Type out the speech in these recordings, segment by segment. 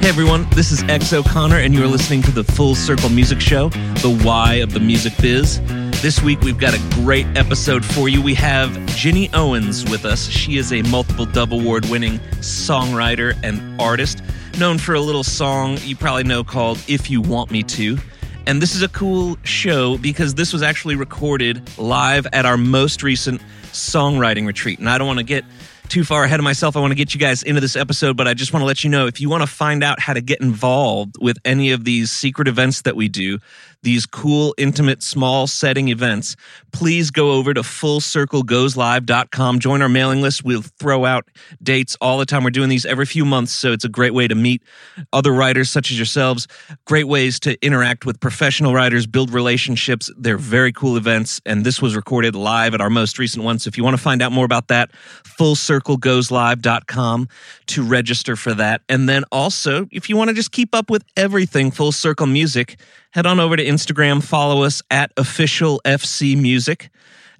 Hey everyone, this is X O'Connor, and you are listening to the Full Circle Music Show, the why of the music biz. This week we've got a great episode for you. We have Ginny Owens with us. She is a multiple Dove Award-winning songwriter and artist, known for a little song you probably know called "If You Want Me To." And this is a cool show because this was actually recorded live at our most recent songwriting retreat. And I don't want to get too far ahead of myself. I want to get you guys into this episode, but I just want to let you know, if you want to find out how to get involved with any of these secret events that we do, these cool, intimate, small setting events, please go over to fullcirclegoeslive.com. Join our mailing list. We'll throw out dates all the time. We're doing these every few months, so it's a great way to meet other writers such as yourselves, great ways to interact with professional writers, build relationships. They're very cool events, and this was recorded live at our most recent one. So if you want to find out more about that, fullcirclegoeslive.com to register for that. And then also, if you want to just keep up with everything Full Circle Music, head on over to Instagram, follow us at OfficialFCMusic.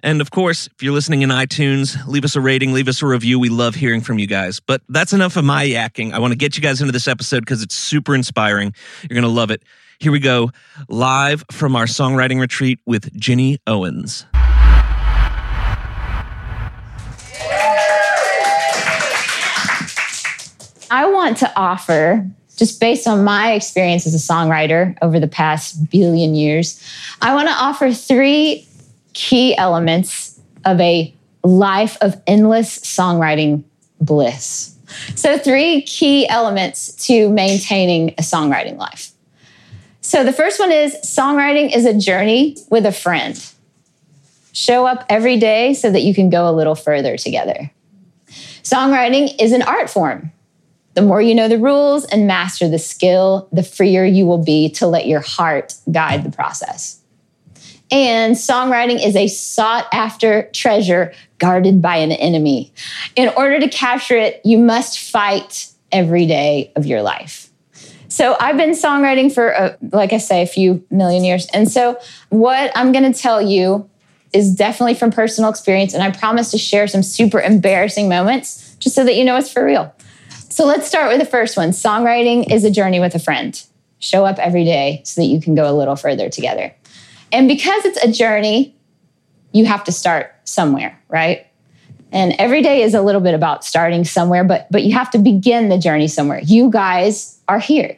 And of course, if you're listening in iTunes, leave us a rating, leave us a review. We love hearing from you guys. But that's enough of my yakking. I want to get you guys into this episode because it's super inspiring. You're going to love it. Here we go, live from our songwriting retreat with Ginny Owens. I want to offer, just based on my experience as a songwriter over the past billion years, I want to offer three key elements of a life of endless songwriting bliss. So three key elements to maintaining a songwriting life. So the first one is songwriting is a journey with a friend. Show up every day so that you can go a little further together. Songwriting is an art form. The more you know the rules and master the skill, the freer you will be to let your heart guide the process. And songwriting is a sought-after treasure guarded by an enemy. In order to capture it, you must fight every day of your life. So I've been songwriting for, a few million years. And so what I'm going to tell you is definitely from personal experience, and I promise to share some super embarrassing moments just so that you know it's for real. So let's start with the first one. Songwriting is a journey with a friend. Show up every day so that you can go a little further together. And because it's a journey, you have to start somewhere, right? And every day is a little bit about starting somewhere, but you have to begin the journey somewhere. You guys are here,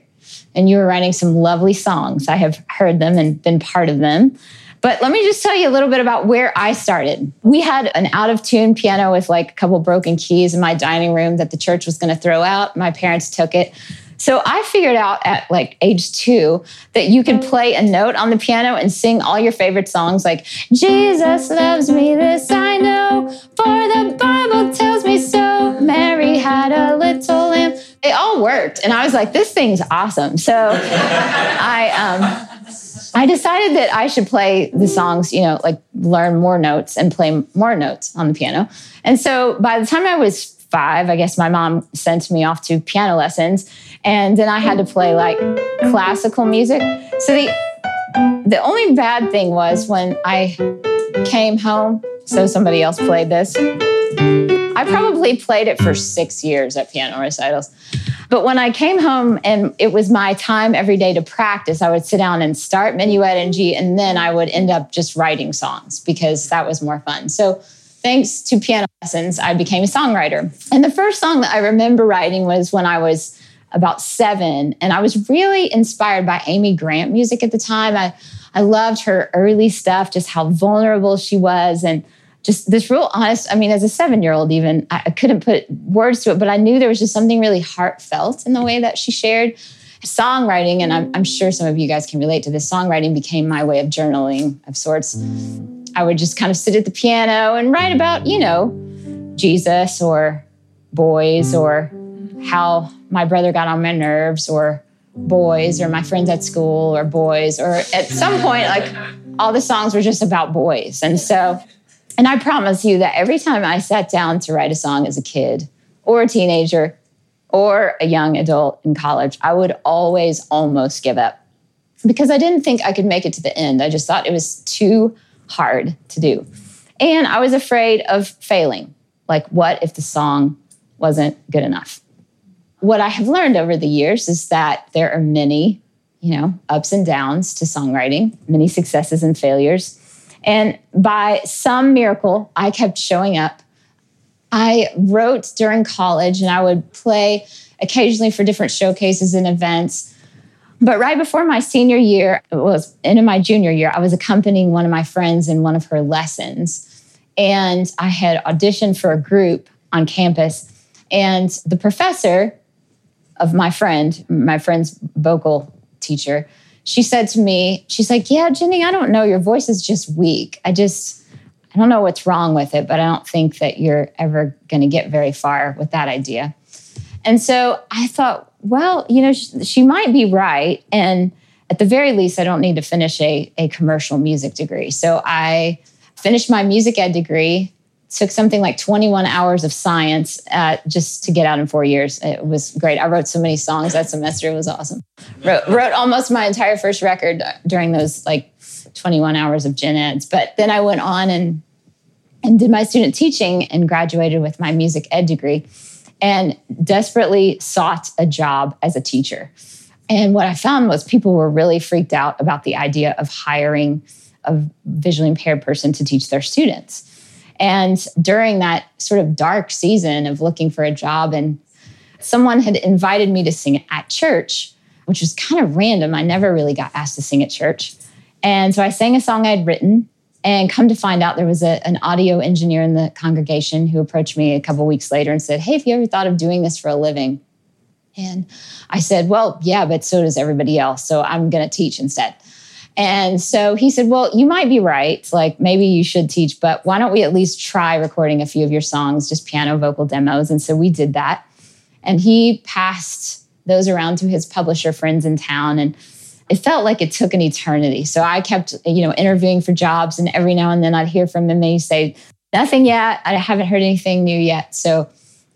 and you are writing some lovely songs. I have heard them and been part of them. But let me just tell you a little bit about where I started. We had an out-of-tune piano with a couple broken keys in my dining room that the church was going to throw out. My parents took it. So I figured out at age 2 that you could play a note on the piano and sing all your favorite songs like, Jesus loves me, this I know, for the Bible tells me so. Mary had a little lamb. It all worked. And I was like, this thing's awesome. So I decided that I should play the songs, learn more notes and play more notes on the piano. And so by the time I was 5, I guess my mom sent me off to piano lessons. And then I had to play classical music. So the only bad thing was when I came home, so somebody else played this. I probably played it for 6 years at piano recitals. But when I came home and it was my time every day to practice, I would sit down and start minuet and G, and then I would end up just writing songs because that was more fun. So thanks to piano lessons, I became a songwriter. And the first song that I remember writing was when I was about 7, and I was really inspired by Amy Grant music at the time. I loved her early stuff, just how vulnerable she was, and just this real honest, as a 7-year-old even, I couldn't put words to it, but I knew there was just something really heartfelt in the way that she shared. Songwriting, and I'm sure some of you guys can relate to this, songwriting became my way of journaling of sorts. I would just kind of sit at the piano and write about, Jesus or boys or how my brother got on my nerves or boys or my friends at school or boys or at some point, all the songs were just about boys. And so... And I promise you that every time I sat down to write a song as a kid or a teenager or a young adult in college, I would always almost give up because I didn't think I could make it to the end. I just thought it was too hard to do. And I was afraid of failing. What if the song wasn't good enough? What I have learned over the years is that there are many, ups and downs to songwriting, many successes and failures. And by some miracle, I kept showing up. I wrote during college and I would play occasionally for different showcases and events. But right before my senior year, into my junior year, I was accompanying one of my friends in one of her lessons. And I had auditioned for a group on campus. And the professor of my friend's vocal teacher, she said to me, she's like, yeah, Ginny, I don't know. Your voice is just weak. I don't know what's wrong with it, but I don't think that you're ever going to get very far with that idea. And so I thought, well, she might be right. And at the very least, I don't need to finish a commercial music degree. So I finished my music ed degree, took something like 21 hours of science just to get out in 4 years. It was great. I wrote so many songs that semester. It was awesome. Wrote almost my entire first record during those 21 hours of gen eds. But then I went on and did my student teaching and graduated with my music ed degree and desperately sought a job as a teacher. And what I found was people were really freaked out about the idea of hiring a visually impaired person to teach their students. And during that sort of dark season of looking for a job, and someone had invited me to sing at church, which was kind of random. I never really got asked to sing at church. And so I sang a song I'd written, and come to find out there was an audio engineer in the congregation who approached me a couple weeks later and said, hey, have you ever thought of doing this for a living? And I said, well, yeah, but so does everybody else. So I'm going to teach instead. And so he said, well, you might be right. Maybe you should teach, but why don't we at least try recording a few of your songs, just piano vocal demos. And so we did that. And he passed those around to his publisher friends in town. And it felt like it took an eternity. So I kept, interviewing for jobs. And every now and then I'd hear from him and he'd say, nothing yet. I haven't heard anything new yet. So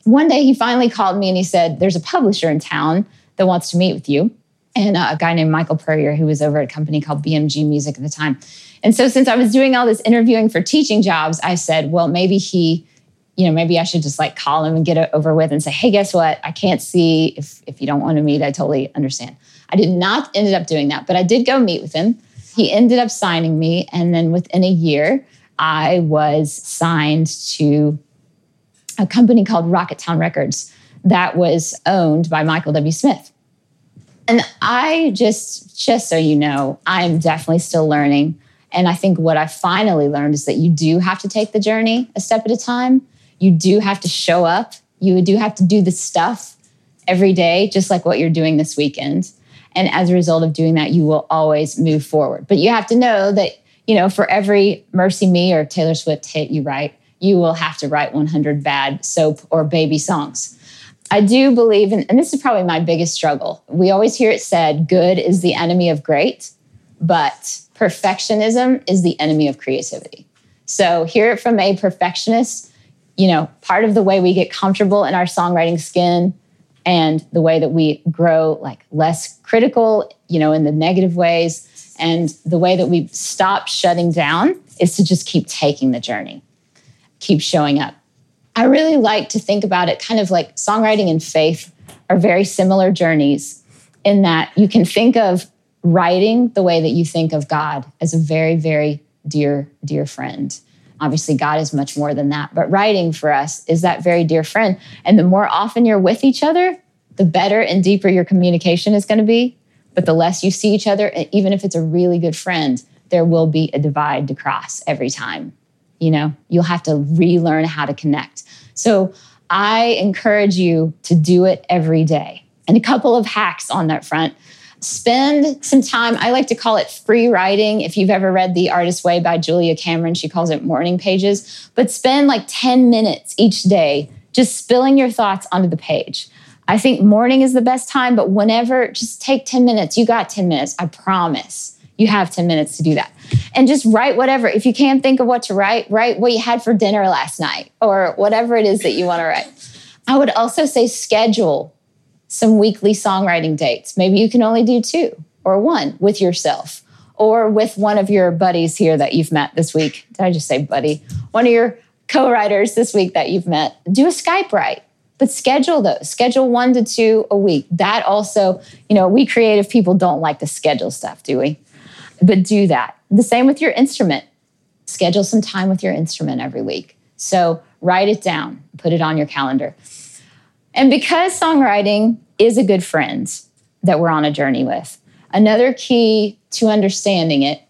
one day he finally called me and he said, there's a publisher in town that wants to meet with you. And a guy named Michael Purrier, who was over at a company called BMG Music at the time. And so since I was doing all this interviewing for teaching jobs, I said, well, maybe maybe I should just call him and get it over with and say, hey, guess what? I can't see. If you don't want to meet, I totally understand. I did not end up doing that, but I did go meet with him. He ended up signing me. And then within a year, I was signed to a company called Rocket Town Records that was owned by Michael W. Smith. And I just so you know, I'm definitely still learning. And I think what I finally learned is that you do have to take the journey a step at a time. You do have to show up. You do have to do the stuff every day, just like what you're doing this weekend. And as a result of doing that, you will always move forward. But you have to know that, for every Mercy Me or Taylor Swift hit you write, you will have to write 100 bad soap or baby songs. I do believe, and this is probably my biggest struggle, we always hear it said, good is the enemy of great, but perfectionism is the enemy of creativity. So hear it from a perfectionist, part of the way we get comfortable in our songwriting skin and the way that we grow less critical, in the negative ways, and the way that we stop shutting down is to just keep taking the journey, keep showing up. I really like to think about it kind of like songwriting and faith are very similar journeys in that you can think of writing the way that you think of God as a very, very dear, dear friend. Obviously, God is much more than that, but writing for us is that very dear friend. And the more often you're with each other, the better and deeper your communication is going to be. But the less you see each other, even if it's a really good friend, there will be a divide to cross every time. You'll have to relearn how to connect. So I encourage you to do it every day. And a couple of hacks on that front. Spend some time, I like to call it free writing. If you've ever read The Artist's Way by Julia Cameron, she calls it morning pages. But spend 10 minutes each day just spilling your thoughts onto the page. I think morning is the best time, but whenever, just take 10 minutes. You got 10 minutes, I promise. You have 10 minutes to do that. And just write whatever. If you can't think of what to write what you had for dinner last night or whatever it is that you want to write. I would also say schedule some weekly songwriting dates. Maybe you can only do 2 or 1 with yourself or with one of your buddies here that you've met this week. Did I just say buddy? One of your co-writers this week that you've met. Do a Skype write. But schedule those. Schedule 1 to 2 a week. That also, you know, we creative people don't like to schedule stuff, do we? But do that. The same with your instrument. Schedule some time with your instrument every week. So write it down. Put it on your calendar. And because songwriting is a good friend that we're on a journey with, another key to understanding it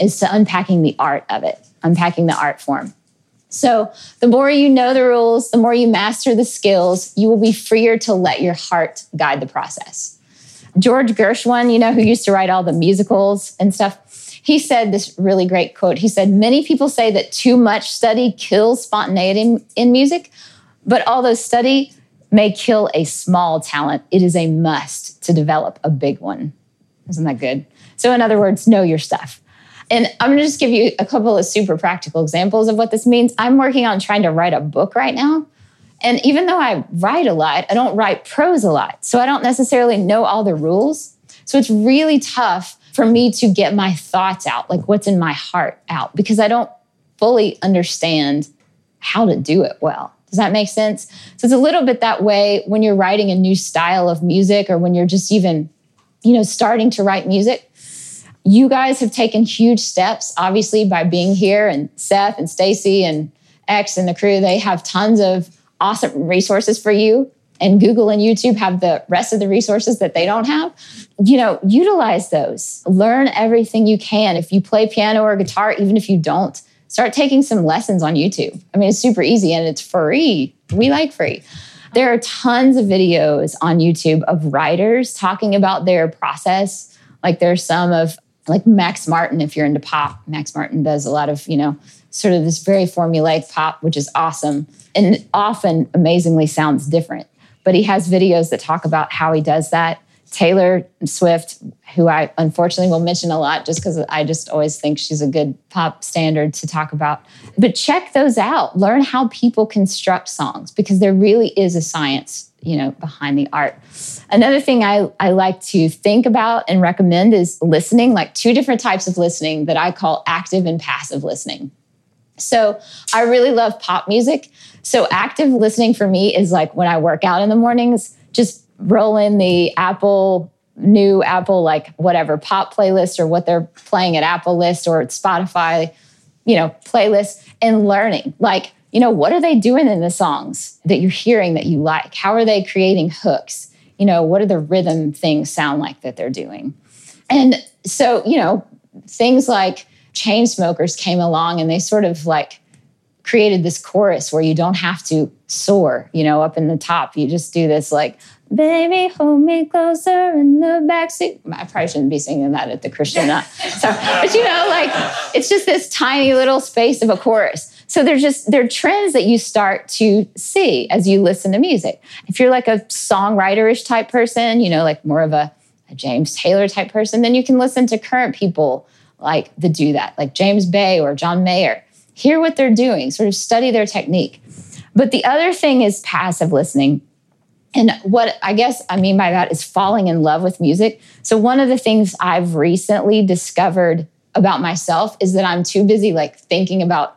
is to unpacking the art of it, unpacking the art form. So the more you know the rules, the more you master the skills, you will be freer to let your heart guide the process. George Gershwin, you know, who used to write all the musicals and stuff, he said this really great quote. He said, many people say that too much study kills spontaneity in music, but although study may kill a small talent, it is a must to develop a big one. Isn't that good? So in other words, know your stuff. And I'm going to just give you a couple of super practical examples of what this means. I'm working on trying to write a book right now. And even though I write a lot, I don't write prose a lot. So I don't necessarily know all the rules. So it's really tough for me to get my thoughts out, like what's in my heart out, because I don't fully understand how to do it well. Does that make sense? So it's a little bit that way when you're writing a new style of music or when you're just even, you know, starting to write music. You guys have taken huge steps, obviously, by being here, and Seth and Stacy and X and the crew, they have tons of awesome resources for you. And Google and YouTube have the rest of the resources that they don't have. You know, utilize those. Learn everything you can. If you play piano or guitar, even if you don't, start taking some lessons on YouTube. I mean, it's super easy and it's free. We like free. There are tons of videos on YouTube of writers talking about their process. Like there's some of like Max Martin, if you're into pop. Max Martin does a lot of, you know, sort of this very formulaic pop, which is awesome and often amazingly sounds different. But he has videos that talk about how he does that. Taylor Swift, who I unfortunately will mention a lot just because I just always think she's a good pop standard to talk about. But check those out. Learn how people construct songs because there really is a science, you know, behind the art. Another thing I like to think about and recommend is listening, like two different types of listening that I call active and passive listening. So I really love pop music. So active listening for me is like when I work out in the mornings, just roll in the Apple, like whatever pop playlist or what they're playing at Apple list or Spotify, you know, playlist and learning. Like, you know, what are they doing in the songs that you're hearing that you like? How are they creating hooks? You know, what are the rhythm things sound like that they're doing? And so, you know, things like Chain Smokers came along and they sort of like created this chorus where you don't have to soar, you know, up in the top. You just do this like, baby, hold me closer in the backseat. I probably shouldn't be singing that at the Christian. So, but you know, like it's just this tiny little space of a chorus. So they're trends that you start to see as you listen to music. If you're like a songwriterish type person, you know, like more of a James Taylor type person, then you can listen to current people like that do that, like James Bay or John Mayer. Hear what they're doing, sort of study their technique. But the other thing is passive listening. And what I guess I mean by that is falling in love with music. So one of the things I've recently discovered about myself is that I'm too busy like thinking about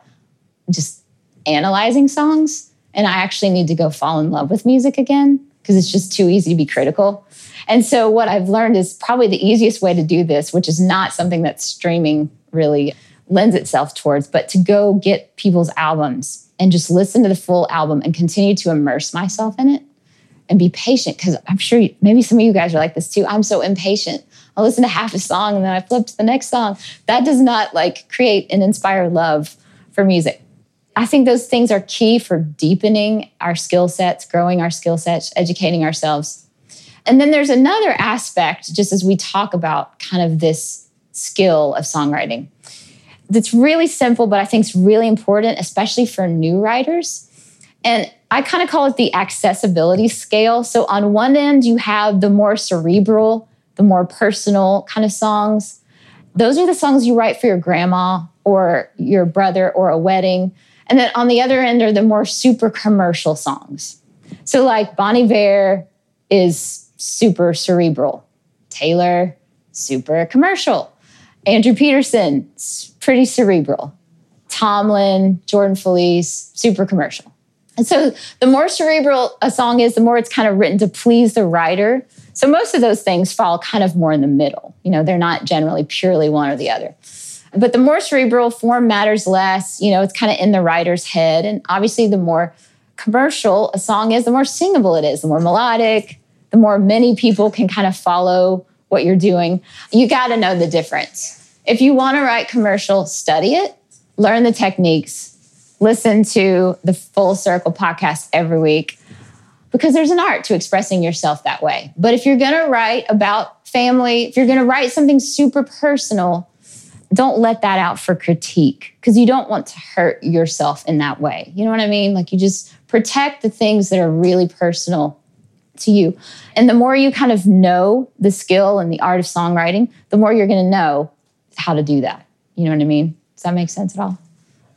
just analyzing songs. And I actually need to go fall in love with music again because it's just too easy to be critical. And so what I've learned is probably the easiest way to do this, which is not something that streaming really lends itself towards, but to go get people's albums and just listen to the full album and continue to immerse myself in it. And be patient, because I'm sure maybe some of you guys are like this too. I'm so impatient. I'll listen to half a song and then I flip to the next song. That does not like create and inspire love for music. I think those things are key for deepening our skill sets, growing our skill sets, educating ourselves. And then there's another aspect, just as we talk about kind of this skill of songwriting, that's really simple, but I think it's really important, especially for new writers. And I kind of call it the accessibility scale. So on one end, you have the more cerebral, the more personal kind of songs. Those are the songs you write for your grandma or your brother or a wedding. And then on the other end are the more super commercial songs. So like Bonnie Raitt is super cerebral. Taylor, super commercial. Andrew Peterson, pretty cerebral. Tomlin, Jordan Felice, super commercial. And so the more cerebral a song is, the more it's kind of written to please the writer. So most of those things fall kind of more in the middle. You know, they're not generally purely one or the other. But the more cerebral, form matters less. You know, it's kind of in the writer's head. And obviously, the more commercial a song is, the more singable it is, the more melodic, the more many people can kind of follow what you're doing. You got to know the difference. If you want to write commercial, study it, learn the techniques, listen to the Full Circle podcast every week, because there's an art to expressing yourself that way. But if you're going to write about family, if you're going to write something super personal, don't let that out for critique, because you don't want to hurt yourself in that way. You know what I mean? Like, you just protect the things that are really personal to you. And the more you kind of know the skill and the art of songwriting, the more you're going to know how to do that. You know what I mean? Does that make sense at all?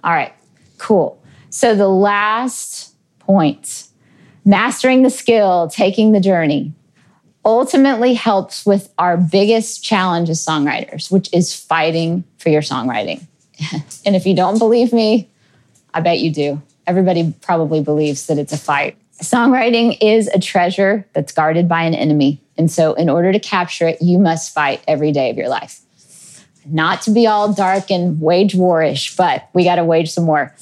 All right, cool. So the last point, mastering the skill, taking the journey, ultimately helps with our biggest challenge as songwriters, which is fighting for your songwriting. And if you don't believe me, I bet you do. Everybody probably believes that it's a fight. Songwriting is a treasure that's guarded by an enemy. And so in order to capture it, you must fight every day of your life. Not to be all dark and wage war-ish, but we got to wage some war.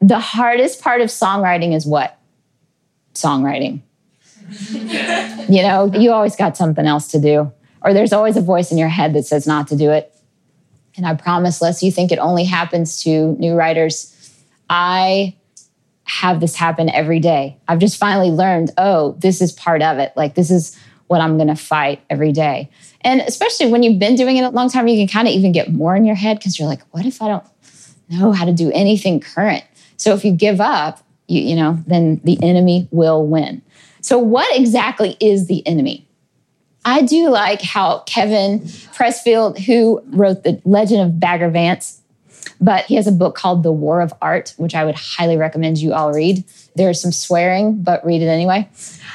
The hardest part of songwriting is what? Songwriting. You know, you always got something else to do, or there's always a voice in your head that says not to do it. And I promise, lest you think it only happens to new writers, I have this happen every day. I've just finally learned, oh, this is part of it. Like, this is what I'm going to fight every day. And especially when you've been doing it a long time, you can kind of even get more in your head, because you're like, what if I don't know how to do anything current? So if you give up, you know, then the enemy will win. So what exactly is the enemy? I do like how Kevin Pressfield, who wrote The Legend of Bagger Vance, but he has a book called The War of Art, which I would highly recommend you all read. There is some swearing, but read it anyway.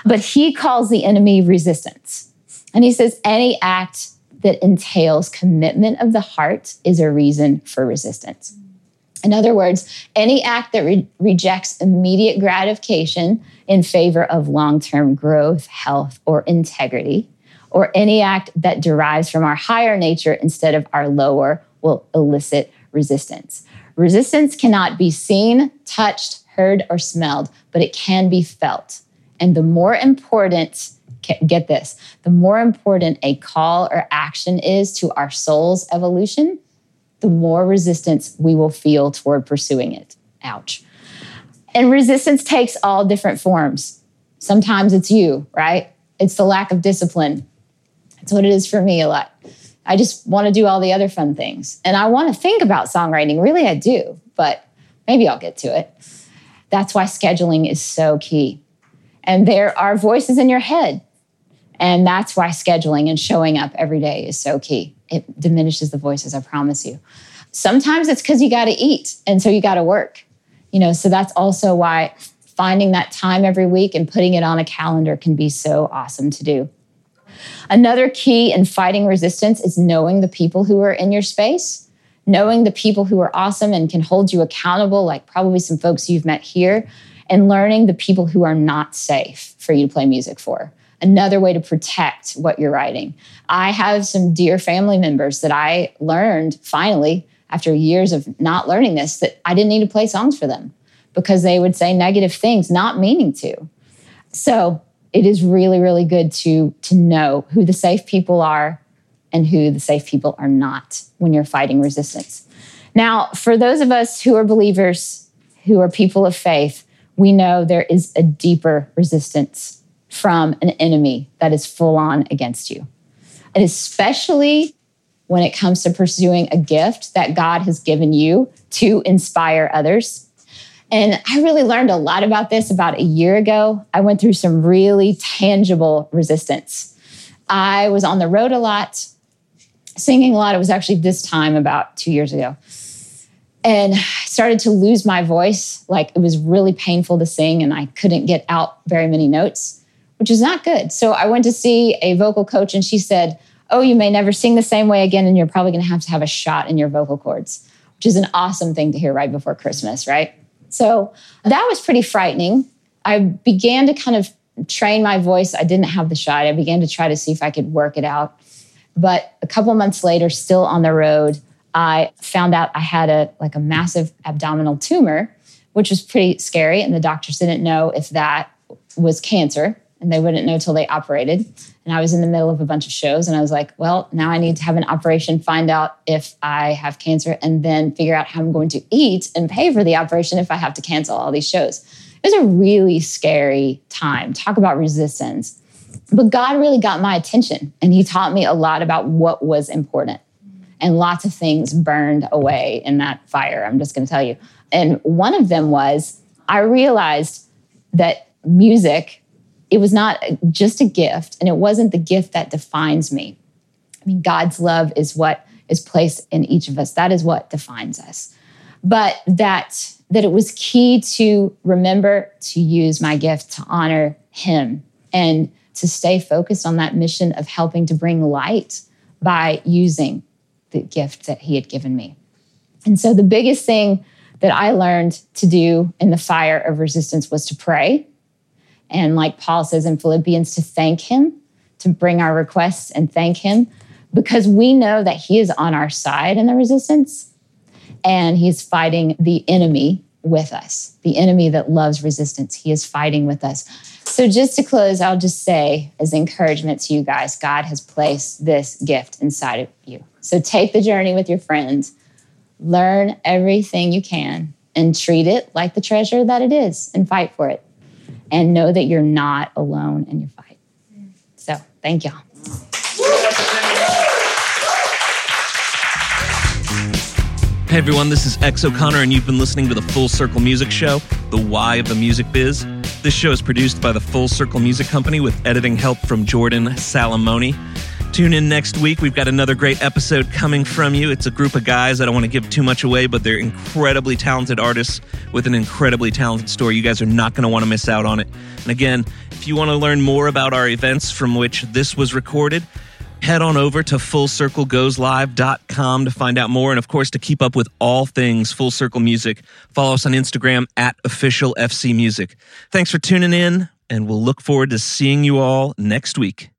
But he calls the enemy resistance. And he says, any act that entails commitment of the heart is a reason for resistance. In other words, any act that rejects immediate gratification in favor of long-term growth, health, or integrity, or any act that derives from our higher nature instead of our lower, will elicit resistance. Resistance cannot be seen, touched, heard, or smelled, but it can be felt. And the more important, get this, the more important a call or action is to our soul's evolution, the more resistance we will feel toward pursuing it. Ouch. And resistance takes all different forms. Sometimes it's you, right? It's the lack of discipline. That's what it is for me a lot. I just want to do all the other fun things. And I want to think about songwriting. Really, I do. But maybe I'll get to it. That's why scheduling is so key. And there are voices in your head. And that's why scheduling and showing up every day is so key. It diminishes the voices, I promise you. Sometimes it's because you got to eat, and so you got to work. You know, so that's also why finding that time every week and putting it on a calendar can be so awesome to do. Another key in fighting resistance is knowing the people who are in your space, knowing the people who are awesome and can hold you accountable, like probably some folks you've met here, and learning the people who are not safe for you to play music for. Another way to protect what you're writing. I have some dear family members that I learned finally, after years of not learning this, that I didn't need to play songs for them because they would say negative things, not meaning to. So it is really, really good to know who the safe people are and who the safe people are not when you're fighting resistance. Now, for those of us who are believers, who are people of faith, we know there is a deeper resistance from an enemy that is full on against you. And especially when it comes to pursuing a gift that God has given you to inspire others. And I really learned a lot about this about a year ago. I went through some really tangible resistance. I was on the road a lot, singing a lot. It was actually this time about 2 years ago. And I started to lose my voice. Like, it was really painful to sing, and I couldn't get out very many notes, which is not good. So I went to see a vocal coach, and she said, oh, you may never sing the same way again, and you're probably going to have a shot in your vocal cords, which is an awesome thing to hear right before Christmas, right? So that was pretty frightening. I began to kind of train my voice. I didn't have the shot. I began to try to see if I could work it out. But a couple months later, still on the road, I found out I had a massive abdominal tumor, which was pretty scary. And the doctors didn't know if that was cancer, and they wouldn't know till they operated. And I was in the middle of a bunch of shows, and I was like, well, now I need to have an operation, find out if I have cancer, and then figure out how I'm going to eat and pay for the operation if I have to cancel all these shows. It was a really scary time. Talk about resistance. But God really got my attention, and he taught me a lot about what was important. And lots of things burned away in that fire, I'm just going to tell you. And one of them was, I realized that music, it was not just a gift, and it wasn't the gift that defines me. I mean, God's love is what is placed in each of us. That is what defines us. But that it was key to remember to use my gift to honor him and to stay focused on that mission of helping to bring light by using the gift that he had given me. And so the biggest thing that I learned to do in the fire of resistance was to pray. And like Paul says in Philippians, to thank him, to bring our requests and thank him, because we know that he is on our side in the resistance, and he's fighting the enemy with us, the enemy that loves resistance. He is fighting with us. So just to close, I'll just say as encouragement to you guys, God has placed this gift inside of you. So take the journey with your friends, learn everything you can, and treat it like the treasure that it is, and fight for it. And know that you're not alone in your fight. So, thank y'all. Hey everyone, this is X O'Connor, and you've been listening to the Full Circle Music Show, the why of the music biz. This show is produced by the Full Circle Music Company with editing help from Jordan Salamoni. Tune in next week. We've got another great episode coming from you. It's a group of guys. I don't want to give too much away, but they're incredibly talented artists with an incredibly talented story. You guys are not going to want to miss out on it. And again, if you want to learn more about our events from which this was recorded, head on over to fullcirclegoeslive.com to find out more. And of course, to keep up with all things Full Circle Music, follow us on Instagram at OfficialFCMusic. Thanks for tuning in, and we'll look forward to seeing you all next week.